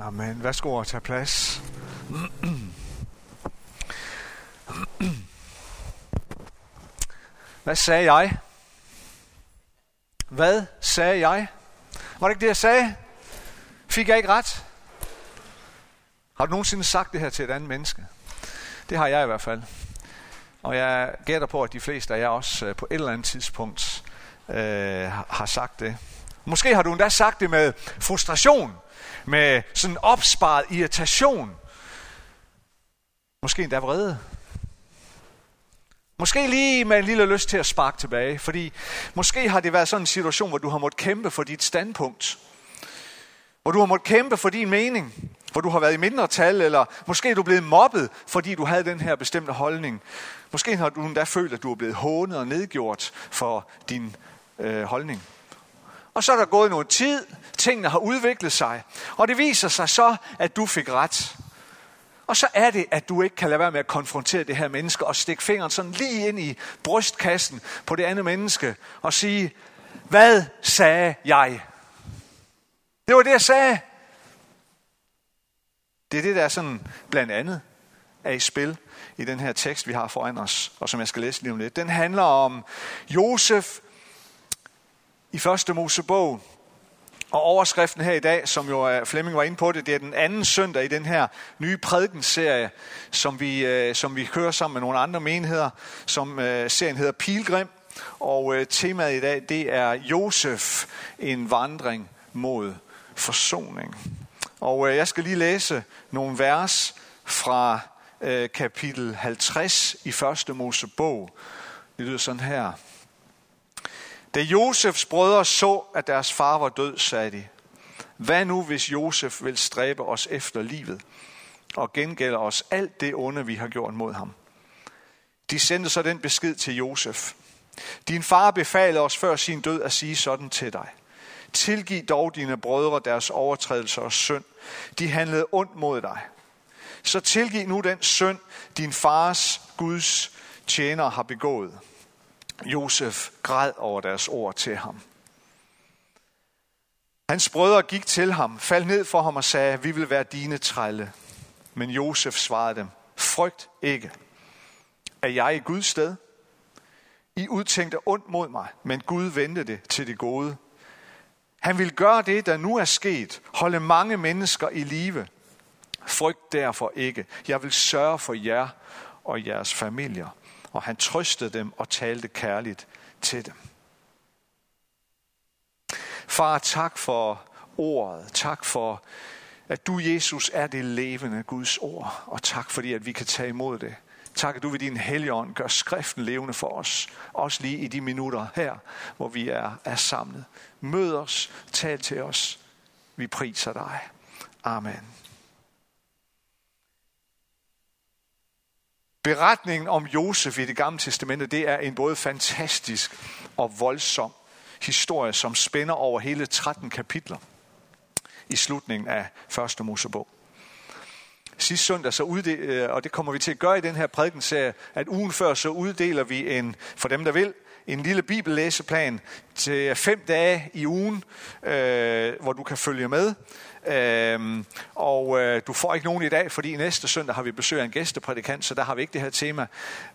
Amen. Værsgo og tage plads. Hvad sagde jeg? Hvad sagde jeg? Var det ikke det, jeg sagde? Fik jeg ikke ret? Har du nogensinde sagt det her til et andet menneske? Det har jeg i hvert fald. Og jeg gætter på, at de fleste af jer også på et eller andet tidspunkt har sagt det. Måske har du endda sagt det med frustration, med sådan en opsparet irritation. Måske endda vrede. Måske lige med en lille lyst til at sparke tilbage, fordi måske har det været sådan en situation, hvor du har måttet kæmpe for dit standpunkt. Hvor du har måttet kæmpe for din mening. Hvor du har været i mindretal, eller måske er du blevet mobbet, fordi du havde den her bestemte holdning. Måske har du endda følt, at du er blevet hånet og nedgjort for din holdning. Og så er der gået noget tid, tingene har udviklet sig, og det viser sig så, at du fik ret. Og så er det, at du ikke kan lade være med at konfrontere det her menneske og stikke fingeren sådan lige ind i brystkassen på det andet menneske og sige, hvad sagde jeg? Det var det, jeg sagde. Det er det, der sådan blandt andet er i spil i den her tekst, vi har foran os, og som jeg skal læse lige om lidt. Den handler om Josef i 1. Mosebog, og overskriften her i dag, som jo Flemming var inde på det, det er den anden søndag i den her nye prædikenserie, som vi kører sammen med nogle andre menigheder, som serien hedder Pilgrim, og temaet i dag, det er Josef, en vandring mod forsoning. Og jeg skal lige læse nogle vers fra kapitel 50 i 1. Mosebog. Det lyder sådan her. Da Josefs brødre så, at deres far var død, sagde de, hvad nu, hvis Josef vil stræbe os efter livet og gengælde os alt det onde, vi har gjort mod ham? De sendte så den besked til Josef. Din far befalede os før sin død at sige sådan til dig. Tilgiv dog dine brødre deres overtrædelser og synd. De handlede ondt mod dig. Så tilgiv nu den synd, din fars, Guds tjener har begået. Josef græd over deres ord til ham. Hans brødre gik til ham, faldt ned for ham og sagde, vi vil være dine trælle. Men Josef svarede dem, frygt ikke. Er jeg i Guds sted? I udtænkte ondt mod mig, men Gud vendte det til det gode. Han vil gøre det, der nu er sket, holde mange mennesker i live. Frygt derfor ikke. Jeg vil sørge for jer og jeres familier. Og han trøstede dem og talte kærligt til dem. Far, tak for ordet. Tak for, at du, Jesus, er det levende Guds ord. Og tak fordi, at vi kan tage imod det. Tak, at du ved din Helligånd gør skriften levende for os. Også lige i de minutter her, hvor vi er samlet. Mød os, tal til os. Vi priser dig. Amen. Beretningen om Josef i Det Gamle Testamente, det er en både fantastisk og voldsom historie, som spænder over hele 13 kapitler i slutningen af 1. Mosebog. Sidste søndag, og det kommer vi til at gøre i den her prædikenserie, at ugen før så uddeler vi for dem der vil, en lille bibellæseplan til 5 dage i ugen, hvor du kan følge med. Og du får ikke nogen i dag, fordi næste søndag har vi besøg af en gæsteprædikant, så der har vi ikke det her tema,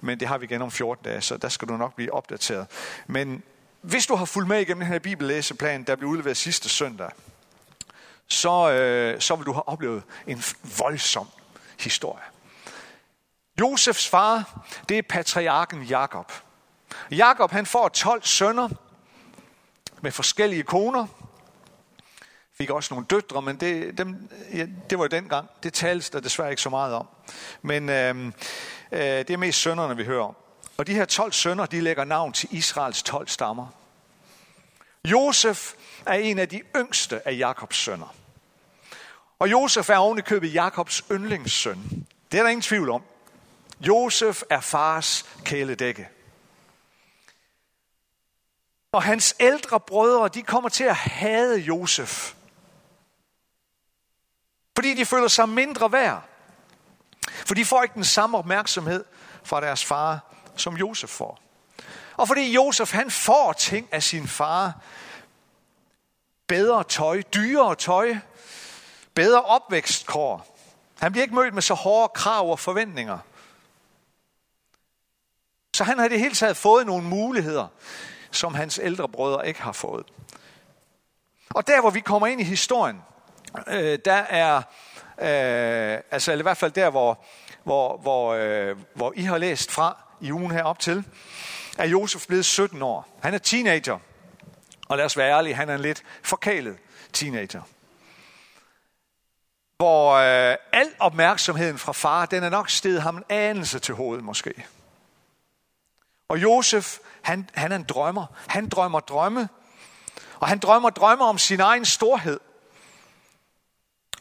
men det har vi igen om 14 dage, så der skal du nok blive opdateret. Men hvis du har fulgt med igennem den her bibellæseplan, der blev udleveret sidste søndag, så vil du have oplevet en voldsom historie. Josefs far, det er patriarken Jakob. Jakob, han får 12 sønner med forskellige koner. Fik også nogle døtre, men det var jo dengang. Det tales der desværre ikke så meget om. Men det er mest sønnerne, vi hører om. Og de her 12 sønner, de lægger navn til Israels 12 stammer. Josef er en af de yngste af Jakobs sønner. Og Josef er ovenikøbet Jakobs yndlingssøn. Det er der ingen tvivl om. Josef er fars kæledække. Og hans ældre brødre, de kommer til at hade Josef. Fordi de føler sig mindre værd. For de får ikke den samme opmærksomhed fra deres far, som Josef får. Og fordi Josef, han får ting af sin far. Bedre tøj, dyrere tøj, bedre opvækstkår. Han bliver ikke mødt med så hårde krav og forventninger. Så han har i det hele taget fået nogle muligheder, som hans ældre brødre ikke har fået. Og der, hvor vi kommer ind i historien, eller i hvert fald der, hvor I har læst fra i ugen herop til, er Josef blevet 17 år. Han er teenager, og lad os være ærlige, han er en lidt forkælet teenager. Hvor al opmærksomheden fra far, den er nok steget ham en anelse til hovedet måske. Og Josef, han er en drømmer. Han drømmer drømme. Og han drømmer om sin egen storhed.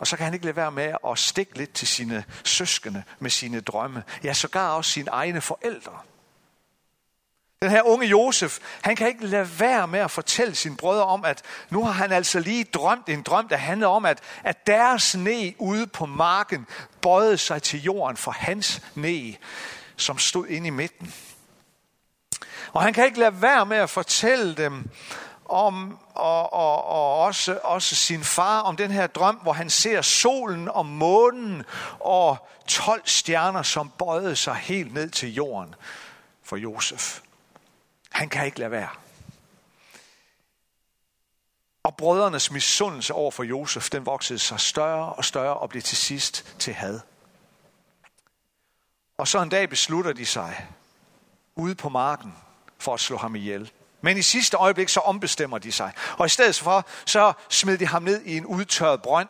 Og så kan han ikke lade være med at stikke lidt til sine søskende med sine drømme. Ja, sågar også sine egne forældre. Den her unge Josef, han kan ikke lade være med at fortælle sine brødre om, at nu har han altså lige drømt en drøm, der handler om, at deres næ ude på marken bøjede sig til jorden for hans næ, som stod inde i midten. Og han kan ikke lade være med at fortælle dem om, og også sin far, om den her drøm, hvor han ser solen og månen og 12 stjerner, som bøjede sig helt ned til jorden for Josef. Han kan ikke lade være. Og brødrenes misundelse over for Josef, den voksede sig større og større og blev til sidst til had. Og så en dag beslutter de sig ude på marken for at slå ham ihjel. Men i sidste øjeblik så ombestemmer de sig. Og i stedet for, så smed de ham ned i en udtørret brønd.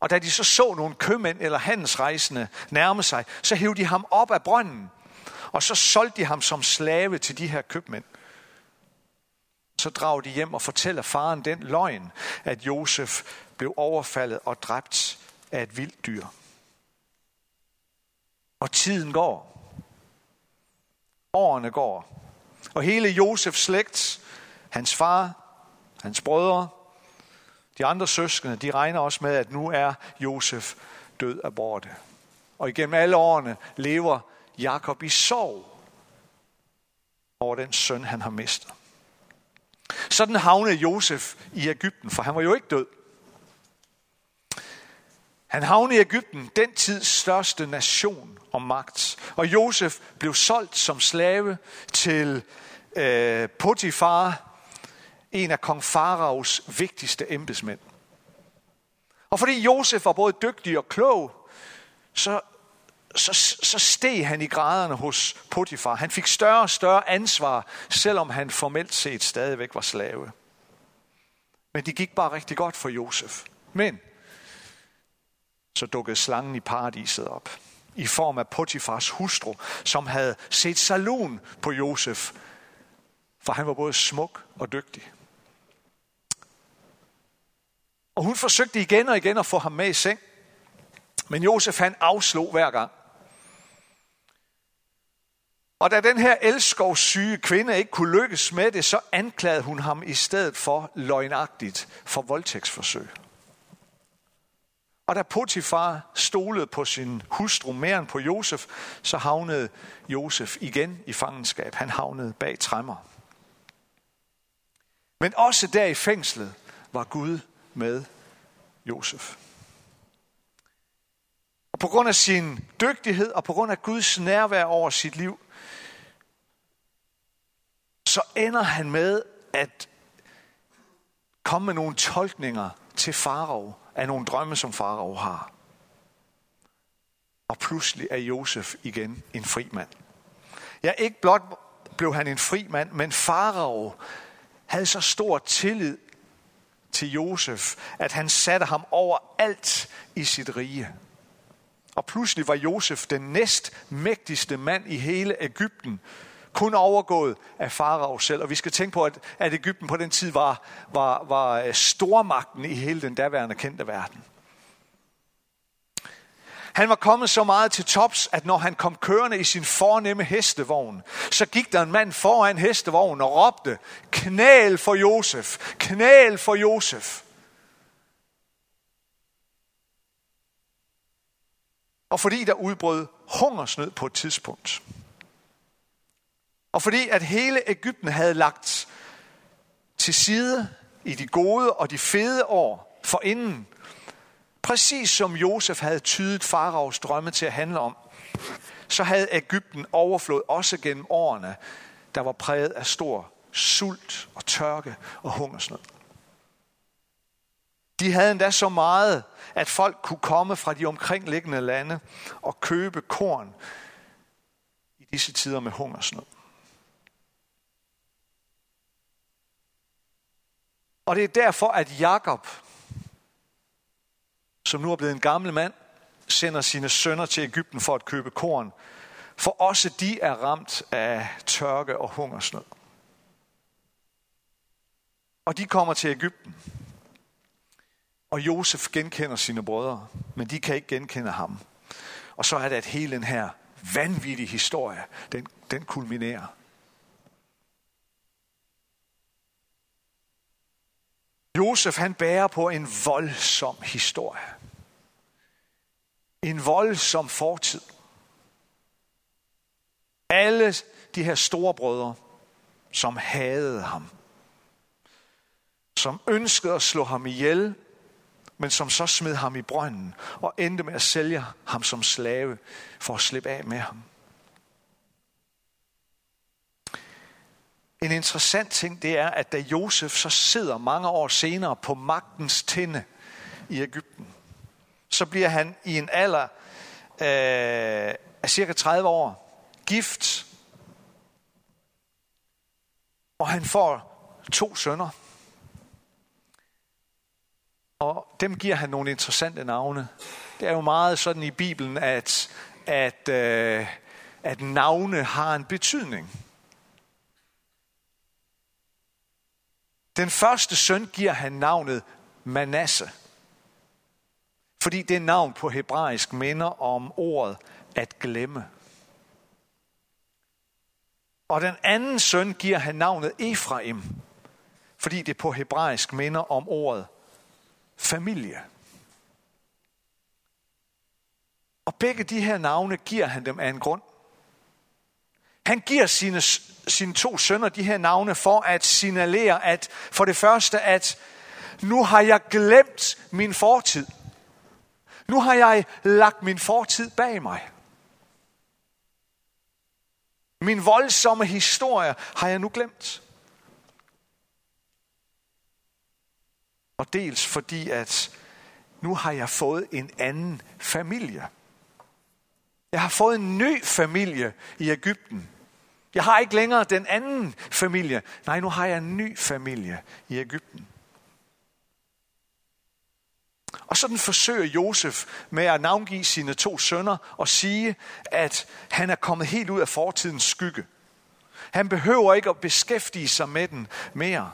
Og da de så nogle købmænd eller handelsrejsende nærme sig, så hævde de ham op af brønden. Og så solgte de ham som slave til de her købmænd. Så drager de hjem og fortæller faren den løgn, at Josef blev overfaldet og dræbt af et vildt dyr. Og tiden går. Årene går. Og hele Josefs slægt, hans far, hans brødre, de andre søskende, de regner også med, at nu er Josef død af borte. Og igennem alle årene lever Jakob i sorg over den søn, han har mistet. Sådan havnede Josef i Egypten, for han var jo ikke død. Han havnede i Egypten, den tids største nation og magt. Og Josef blev solgt som slave til Potifar, en af kong Faraos vigtigste embedsmænd. Og fordi Josef var både dygtig og klog, så steg han i graderne hos Potifar. Han fik større og større ansvar, selvom han formelt set stadigvæk var slave. Men det gik bare rigtig godt for Josef. Men så dukkede slangen i paradiset op, i form af Potifars hustru, som havde set salun på Josef, for han var både smuk og dygtig. Og hun forsøgte igen og igen at få ham med i seng, men Josef han afslog hver gang. Og da den her elskovssyge kvinde ikke kunne lykkes med det, så anklagede hun ham i stedet for løgnagtigt for voldtægtsforsøg. Og da Potifar stolede på sin hustru mere end på Josef, så havnede Josef igen i fangenskab. Han havnede bag tremmer. Men også der i fængslet var Gud med Josef. Og på grund af sin dygtighed og på grund af Guds nærvær over sit liv, så ender han med at komme med nogle tolkninger til farao af nogle drømme, som farao har. Og pludselig er Josef igen en fri mand. Ja, ikke blot blev han en fri mand, men farao havde så stor tillid til Josef, at han satte ham over alt i sit rige. Og pludselig var Josef den næstmægtigste mand i hele Egypten, kun overgået af farao selv. Og vi skal tænke på, at Egypten på den tid var stormagten i hele den daværende kendte verden. Han var kommet så meget til tops, at når han kom kørende i sin fornemme hestevogn, så gik der en mand foran hestevognen og råbte, knæl for Josef, knæl for Josef. Og fordi der udbrød hungersnød på et tidspunkt. Og fordi at hele Egypten havde lagt til side i de gode og de fede år forinden, Præcis som Josef havde tydet faraos drømme til at handle om, så havde Egypten overflod også gennem årene, der var præget af stor sult og tørke og hungersnød. De havde endda så meget, at folk kunne komme fra de omkringliggende lande og købe korn i disse tider med hungersnød. Og det er derfor, at Jakob, som nu er blevet en gammel mand, sender sine sønner til Egypten for at købe korn, for også de er ramt af tørke og hungersnød. Og de kommer til Egypten, og Josef genkender sine brødre, men de kan ikke genkende ham. Og så er det, at hele den her vanvittige historie, den kulminerer. Josef, han bærer på en voldsom historie. En voldsom fortid. Alle de her store brødre, som hadede ham. Som ønskede at slå ham ihjel, men som så smed ham i brønden og endte med at sælge ham som slave for at slippe af med ham. En interessant ting, det er, at da Josef så sidder mange år senere på magtens tinde i Egypten, så bliver han i en alder af cirka 30 år gift, og han får 2 sønner. Og dem giver han nogle interessante navne. Det er jo meget sådan i Bibelen, at navne har en betydning. Den første søn giver han navnet Manasse, fordi det navn på hebraisk minder om ordet at glemme. Og den anden søn giver han navnet Efraim, fordi det på hebraisk minder om ordet familie. Og begge de her navne giver han dem af en grund. Han giver sine 2 sønner de her navne for at signalere, at for det første, at nu har jeg glemt min fortid. Nu har jeg lagt min fortid bag mig. Min voldsomme historie har jeg nu glemt. Og dels fordi, at nu har jeg fået en anden familie. Jeg har fået en ny familie i Egypten. Jeg har ikke længere den anden familie. Nej, nu har jeg en ny familie i Egypten. Og sådan forsøger Josef med at navngive sine 2 sønner og sige, at han er kommet helt ud af fortidens skygge. Han behøver ikke at beskæftige sig med den mere.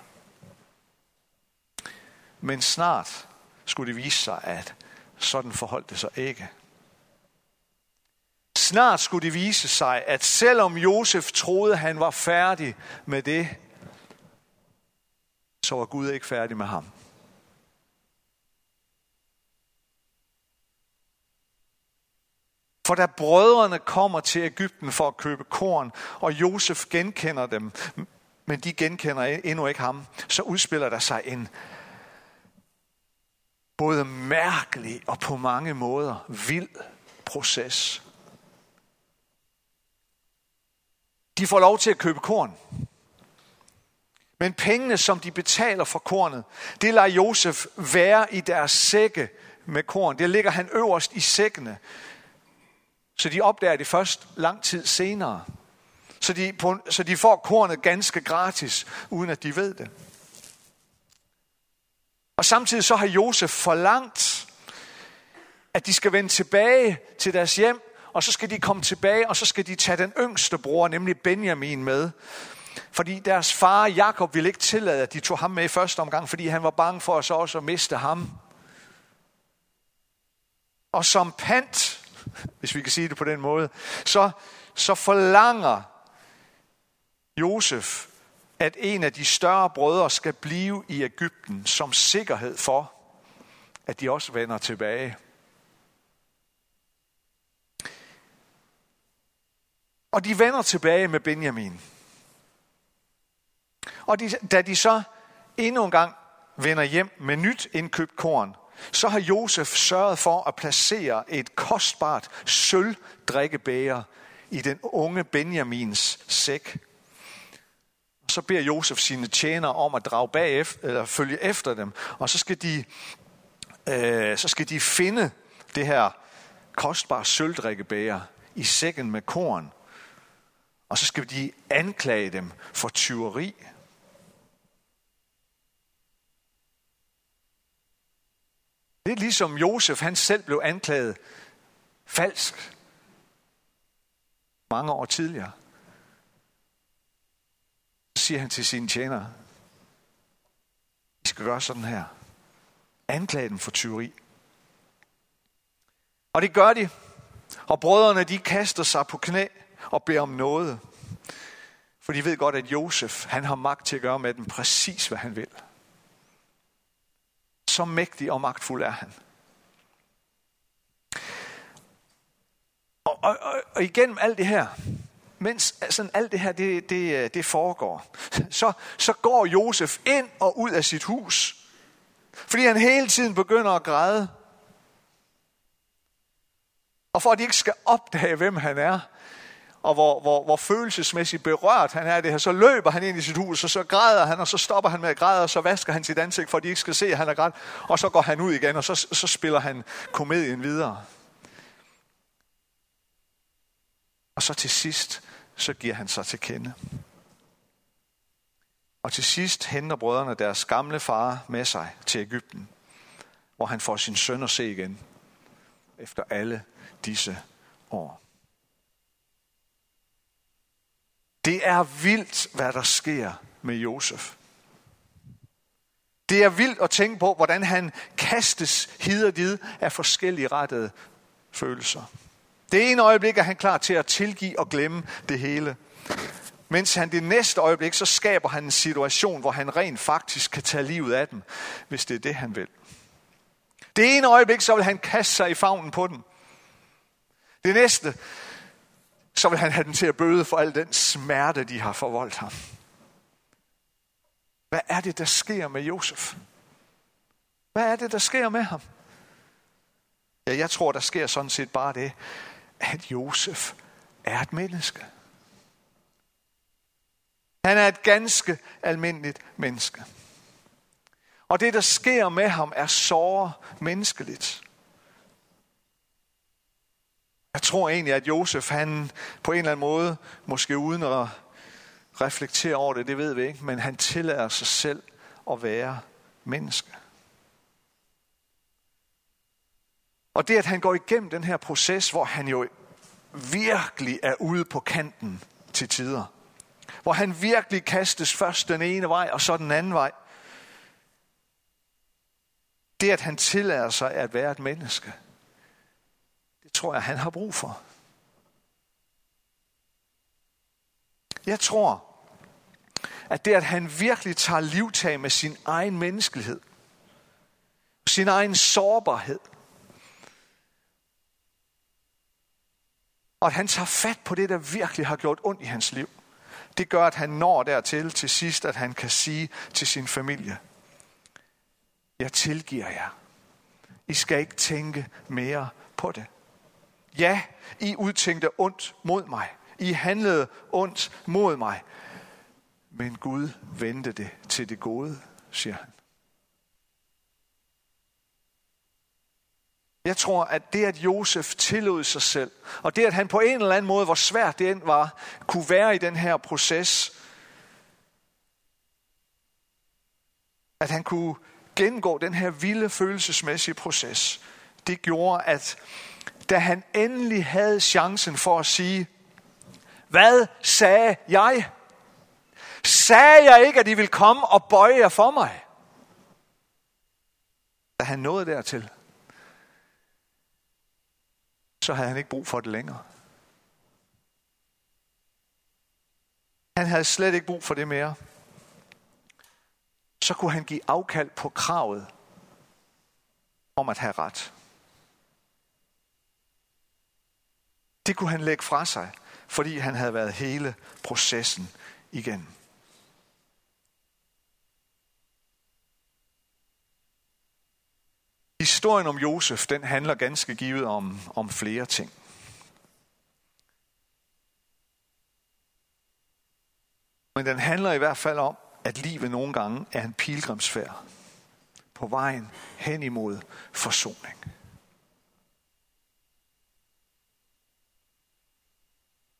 Men snart skulle det vise sig, at sådan forholdt det sig ikke. Snart skulle det vise sig, at selvom Josef troede, han var færdig med det, så var Gud ikke færdig med ham. For da brødrene kommer til Egypten for at købe korn, og Josef genkender dem, men de genkender endnu ikke ham, så udspiller der sig en både mærkelig og på mange måder vild proces. De får lov til at købe korn. Men pengene, som de betaler for kornet, det lader Josef være i deres sække med korn. Det ligger han øverst i sækkene. Så de opdager det først lang tid senere. Så de får kornet ganske gratis, uden at de ved det. Og samtidig så har Josef forlangt, at de skal vende tilbage til deres hjem, og så skal de komme tilbage, og så skal de tage den yngste bror, nemlig Benjamin, med. Fordi deres far, Jakob, ville ikke tillade, at de tog ham med i første omgang, fordi han var bange for at så også miste ham. Og som pant, hvis vi kan sige det på den måde, så forlanger Josef, at en af de større brødre skal blive i Egypten som sikkerhed for, at de også vender tilbage. Og de vender tilbage med Benjamin. Og da de så endnu en gang vender hjem med nyt indkøbt korn, så har Josef sørget for at placere et kostbart sølvdrikkebæger i den unge Benjamins sæk. Så beder Josef sine tjenere om at drage bagefter, eller følge efter dem, og så skal de finde det her kostbare sølvdrikkebæger i sækken med korn, og så skal de anklage dem for tyveri. Det er ligesom Josef, han selv blev anklaget falsk mange år tidligere. Så siger han til sine tjenere, I skal gøre sådan her. Anklage dem for tyveri. Og det gør de. Og brødrene, de kaster sig på knæ og beder om nåde. For de ved godt, at Josef, han har magt til at gøre med dem præcis, hvad han vil. Så mægtig og magtfuld er han. Og igennem alt det her, mens sådan alt det her det foregår, så går Josef ind og ud af sit hus, fordi han hele tiden begynder at græde. Og for at de ikke skal opdage, hvem han er, og hvor følelsesmæssigt berørt han er af det her, så løber han ind i sit hus, og så græder han, og så stopper han med at græde, og så vasker han sit ansigt, for at de ikke skal se, at han er grædt. Og så går han ud igen, og så spiller han komedien videre. Og så til sidst, så giver han sig til kende. Og til sidst henter brødrene deres gamle far med sig til Egypten, hvor han får sin søn at se igen, efter alle disse år. Det er vildt, hvad der sker med Josef. Det er vildt at tænke på, hvordan han kastes hid og did af forskellige rettede følelser. Det ene øjeblik er han klar til at tilgive og glemme det hele. Mens han det næste øjeblik, så skaber han en situation, hvor han rent faktisk kan tage livet af dem, hvis det er det, han vil. Det ene øjeblik, så vil han kaste sig i favnen på dem. Det næste, så vil han have dem til at bøde for al den smerte, de har forvoldt ham. Hvad er det, der sker med Josef? Hvad er det, der sker med ham? Ja, jeg tror, der sker sådan set bare det, at Josef er et menneske. Han er et ganske almindeligt menneske. Og det, der sker med ham, er såre menneskeligt. Jeg tror egentlig, at Josef, han på en eller anden måde, måske uden at reflektere over det, det ved vi ikke, men han tillader sig selv at være menneske. Og det, at han går igennem den her proces, hvor han jo virkelig er ude på kanten til tider, hvor han virkelig kastes først den ene vej, og så den anden vej. Det, at han tillader sig at være et menneske, det tror jeg, han har brug for. Jeg tror, at det, at han virkelig tager livtag med sin egen menneskelighed, sin egen sårbarhed, og at han tager fat på det, der virkelig har gjort ondt i hans liv, det gør, at han når dertil til sidst, at han kan sige til sin familie, jeg tilgiver jer. I skal ikke tænke mere på det. Ja, I udtænkte ondt mod mig. I handlede ondt mod mig. Men Gud vendte det til det gode, siger han. Jeg tror, at det, at Josef tillod sig selv, og det, at han på en eller anden måde, hvor svært det end var, kunne være i den her proces, at han kunne gennemgå den her vilde følelsesmæssige proces, det gjorde, at da han endelig havde chancen for at sige, hvad sagde jeg? Sagde jeg ikke, at I ville komme og bøje jer for mig? Da han nåede dertil, så havde han ikke brug for det længere. Han havde slet ikke brug for det mere. Så kunne han give afkald på kravet om at have ret. Det kunne han lægge fra sig, fordi han havde været hele processen igennem. Historien om Josef, den handler ganske givet om flere ting. Men den handler i hvert fald om, at livet nogle gange er en pilgrimsfærd på vejen hen imod forsoning.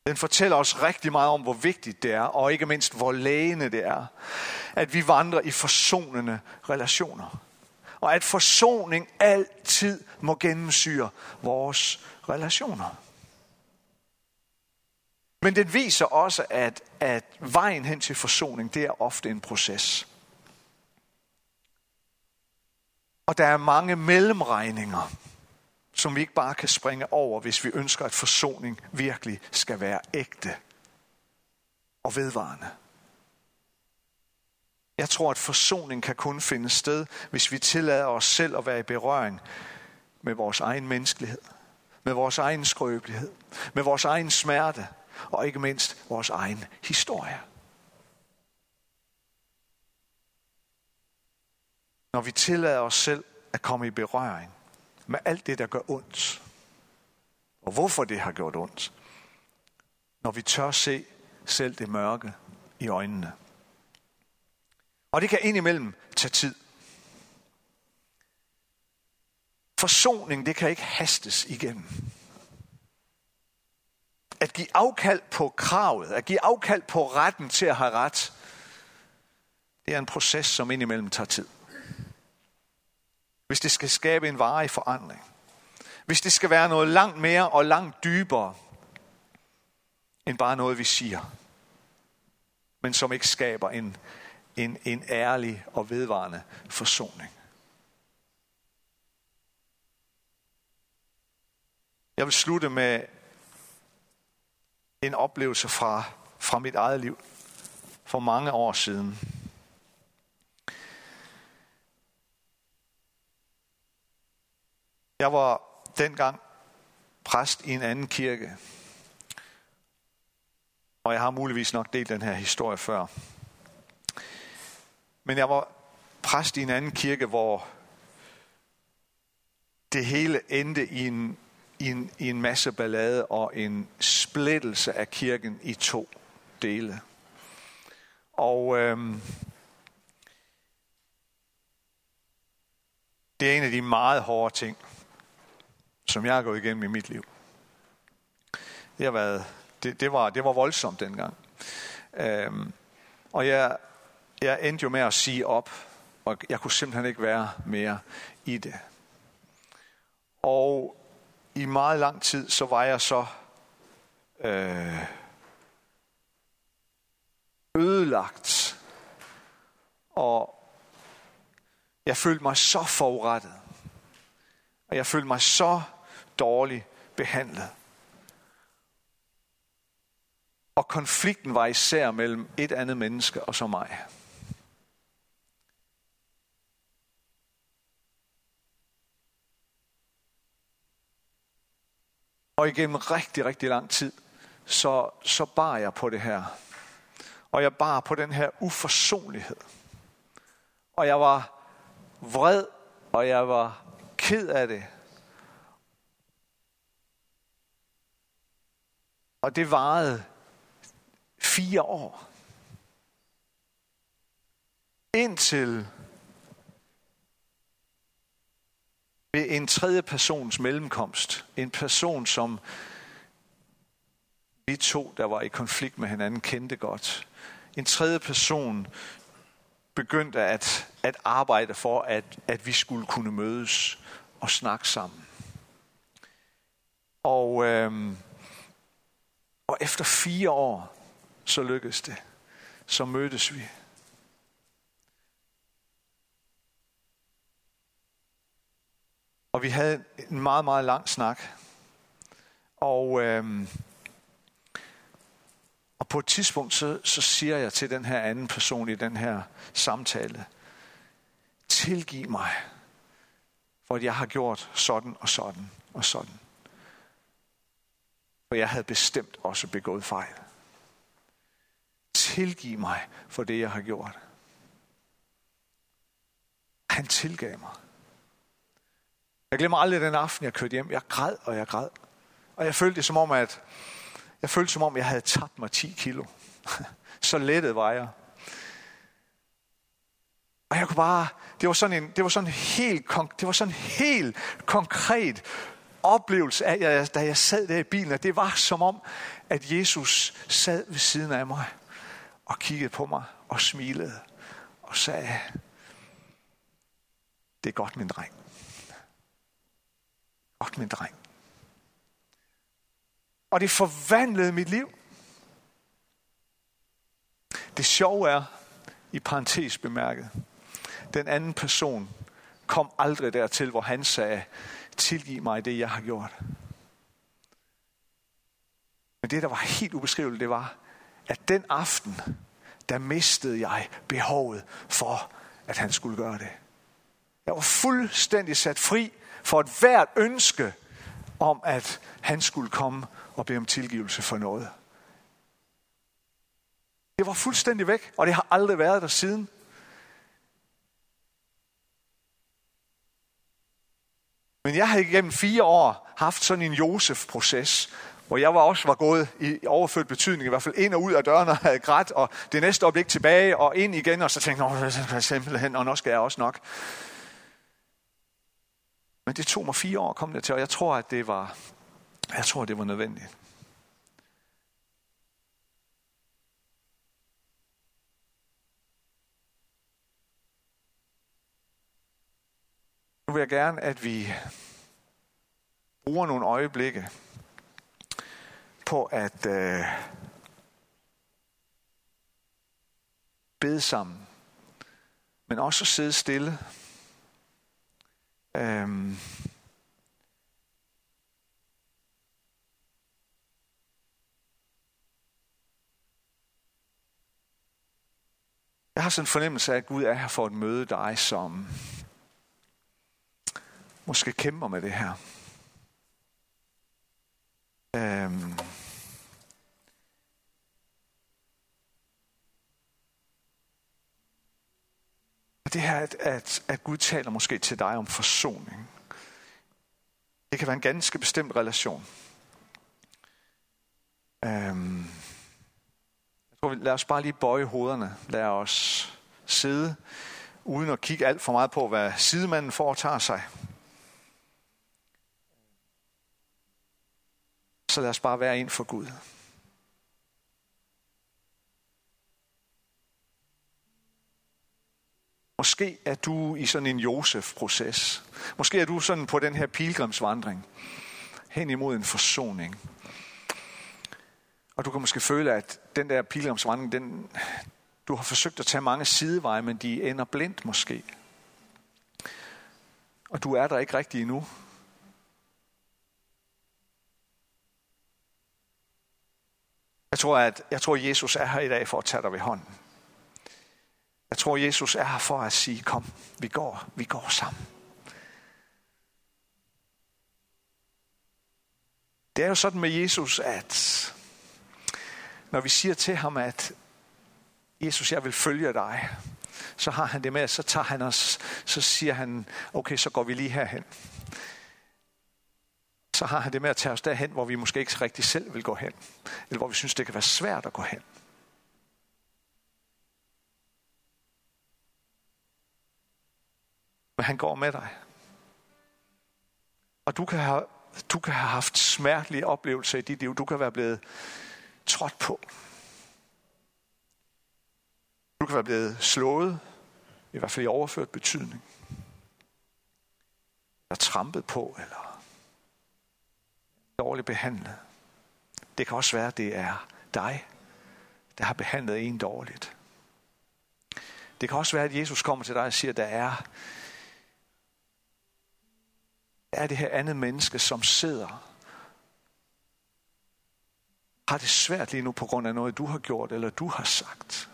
Den fortæller os rigtig meget om, hvor vigtigt det er, og ikke mindst, hvor lægende det er, at vi vandrer i forsonende relationer. Og at forsoning altid må gennemsyre vores relationer. Men den viser også, at vejen hen til forsoning, det er ofte en proces. Og der er mange mellemregninger, som vi ikke bare kan springe over, hvis vi ønsker, at forsoning virkelig skal være ægte og vedvarende. Jeg tror, at forsoning kan kun finde sted, hvis vi tillader os selv at være i berøring med vores egen menneskelighed, med vores egen skrøbelighed, med vores egen smerte og ikke mindst vores egen historie. Når vi tillader os selv at komme i berøring med alt det, der gør ondt, og hvorfor det har gjort ondt, når vi tør se selv det mørke i øjnene. Og det kan indimellem tage tid. Forsoning, det kan ikke hastes igennem. At give afkald på kravet, at give afkald på retten til at have ret, det er en proces, som indimellem tager tid. Hvis det skal skabe en varig forandring, hvis det skal være noget langt mere og langt dybere, end bare noget, vi siger, men som ikke skaber en ærlig og vedvarende forsoning. Jeg vil slutte med en oplevelse fra mit eget liv for mange år siden. Jeg var dengang præst i en anden kirke, og jeg har muligvis nok delt den her historie før. Men jeg var præst i en anden kirke, hvor det hele endte i en masse ballade og en splittelse af kirken i to dele. Og det er en af de meget hårde ting, som jeg har gået igennem i mit liv. Det var voldsomt dengang. Og jeg endte jo med at sige op, og jeg kunne simpelthen ikke være mere i det. Og i meget lang tid, så var jeg så ødelagt, og jeg følte mig så forurettet, og jeg følte mig så dårligt behandlet. Og konflikten var især mellem et andet menneske og så mig. Og igennem rigtig, rigtig lang tid, så bar jeg på det her. Og jeg bar på den her uforsonlighed. Og jeg var vred, og jeg var ked af det. Og det varede 4 år. Indtil ved en tredje persons mellemkomst, en person, som vi to, der var i konflikt med hinanden, kendte godt. En tredje person begyndte at arbejde for, at vi skulle kunne mødes og snakke sammen. Og efter 4 år, så lykkedes det. Så mødtes vi. Og vi havde en meget, meget lang snak. Og på et tidspunkt, så siger jeg til den her anden person i den her samtale: tilgiv mig, for jeg har gjort sådan og sådan og sådan. For jeg havde bestemt også begået fejl. Tilgiv mig for det, jeg har gjort. Han tilgav mig. Jeg glemmer aldrig den aften, jeg kørte hjem. Jeg græd. Og jeg følte det som om, at jeg havde tabt mig 10 kilo. Så lettet var jeg. Og jeg kunne bare, det var sådan en helt konkret oplevelse af, da jeg sad der i bilen, at det var som om, at Jesus sad ved siden af mig og kiggede på mig og smilede og sagde, det er godt, min dreng. Godt, min dreng. Og det forvandlede mit liv. Det sjove er, i parentes bemærket, den anden person kom aldrig dertil, hvor han sagde, tilgiv mig det, jeg har gjort. Men det, der var helt ubeskriveligt, det var, at den aften, der mistede jeg behovet for, at han skulle gøre det. Jeg var fuldstændig sat fri for et hvert ønske om, at han skulle komme og bede om tilgivelse for noget. Det var fuldstændig væk, og det har aldrig været der siden. Men jeg har igennem 4 år haft sådan en Josef-proces, hvor jeg også var gået i overført betydning, i hvert fald ind og ud af døren og havde grædt, og det næste øjeblik tilbage og ind igen, og så tænkte jeg, simpelthen, og nu skal jeg også nok. Men det tog mig 4 år at komme der til, og jeg tror, det var nødvendigt. Nu vil jeg gerne, at vi bruger nogle øjeblikke på at bede sammen, men også sidde stille. Jeg har sådan en fornemmelse af, at Gud er her for at møde dig, som måske kæmper med det her. Det her, at Gud taler måske til dig om forsoning. Det kan være en ganske bestemt relation. Jeg tror, lad os bare lige bøje hovederne. Lad os sidde, uden at kigge alt for meget på, hvad sidemanden foretager sig. Så lad os bare være ind for Gud. Måske er du i sådan en Josef-proces. Måske er du sådan på den her pilgrimsvandring hen imod en forsoning. Og du kan måske føle, at den der pilgrimsvandring, du har forsøgt at tage mange sideveje, men de ender blindt måske. Og du er der ikke rigtig endnu. Jeg tror, Jesus er her i dag for at tage dig ved hånden. Jeg tror, Jesus er her for at sige, kom, vi går sammen. Det er jo sådan med Jesus, at når vi siger til ham, at Jesus, jeg vil følge dig, så har han det med, så tager han os, så siger han, okay, så går vi lige herhen. Så har han det med at tage os derhen, hvor vi måske ikke rigtig selv vil gå hen, eller hvor vi synes, det kan være svært at gå hen. Men han går med dig. Og du kan have haft smertelige oplevelser i dit liv. Du kan være blevet trådt på. Du kan være blevet slået, i hvert fald i overført betydning. Eller trampet på, eller dårligt behandlet. Det kan også være, at det er dig, der har behandlet en dårligt. Det kan også være, at Jesus kommer til dig og siger, at der er det her andet menneske, som har det svært lige nu på grund af noget, du har gjort eller du har sagt.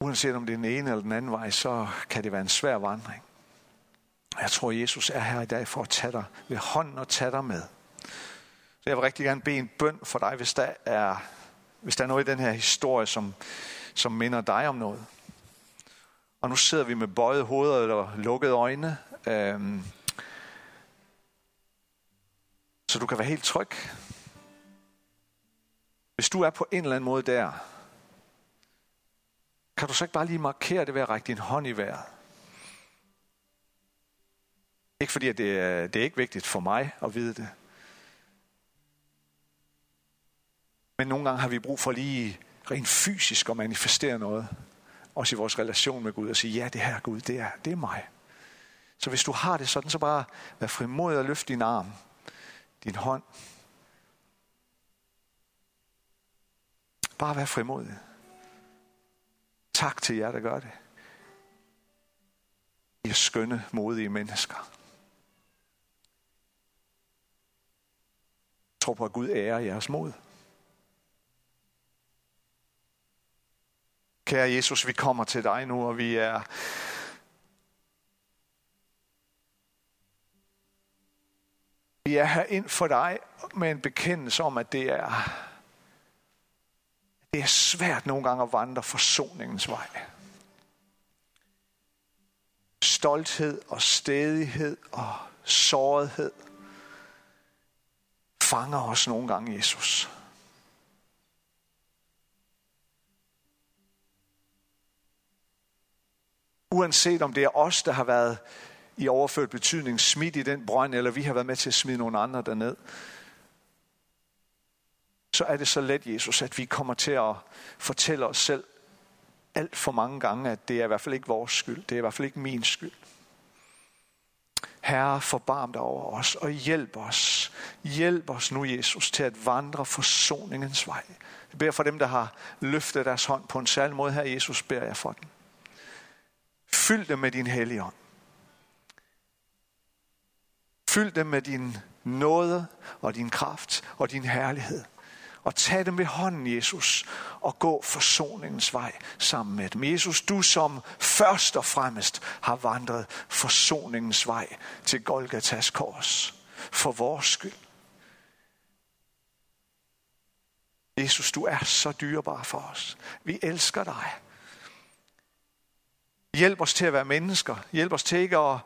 Uanset om det er den ene eller den anden vej, så kan det være en svær vandring. Jeg tror, Jesus er her i dag for at tage dig ved hånden og tage dig med. Så jeg vil rigtig gerne bede en bøn for dig, hvis der er noget i den her historie, som minder dig om noget. Og nu sidder vi med bøjet hoveder eller lukkede øjne. Så du kan være helt tryg. Hvis du er på en eller anden måde der, kan du så ikke bare lige markere det ved at række din hånd i vejret? Ikke fordi, at det er ikke vigtigt for mig at vide det. Men nogle gange har vi brug for lige rent fysisk at manifestere noget. Også i vores relation med Gud og sige, ja, det her Gud, det er mig. Så hvis du har det sådan, så bare vær frimodig og løft din arm, din hånd. Bare vær frimodig. Tak til jer, der gør det. I er skønne, modige mennesker. Jeg tror på, at Gud ærer jeres mod. Kære Jesus, vi kommer til dig nu, og vi er her ind for dig med en bekendelse om, at det er svært nogle gange at vandre forsoningens vej. Stolthed og stædighed og sårethed fanger os nogle gange, Jesus. Uanset om det er os, der har været i overført betydning smidt i den brønd, eller vi har været med til at smide nogle andre derned, så er det så let, Jesus, at vi kommer til at fortælle os selv alt for mange gange, at det er i hvert fald ikke vores skyld, det er i hvert fald ikke min skyld. Herre, forbarm dig over os og hjælp os. Hjælp os nu, Jesus, til at vandre forsoningens vej. Jeg beder for dem, der har løftet deres hånd på en særlig måde her, Jesus, beder jeg for dem. Fyld dem med din hellige ånd. Fyld dem med din nåde og din kraft og din herlighed. Og tag dem ved hånden, Jesus, og gå forsoningens vej sammen med dem. Jesus, du som først og fremmest har vandret forsoningens vej til Golgatas kors for vores skyld. Jesus, du er så dyrebar for os. Vi elsker dig. Hjælp os til at være mennesker. Hjælp os til ikke at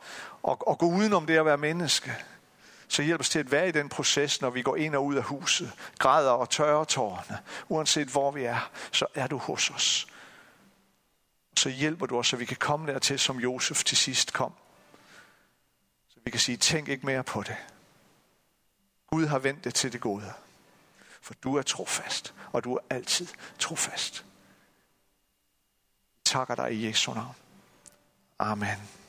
gå udenom det at være menneske. Så hjælp os til at være i den proces, når vi går ind og ud af huset. Græder og tørrer tårerne. Uanset hvor vi er, så er du hos os. Så hjælper du os, så vi kan komme dertil, som Josef til sidst kom. Så vi kan sige, tænk ikke mere på det. Gud har vendt det til det gode. For du er trofast, og du er altid trofast. Takker dig i Jesu navn. Amen.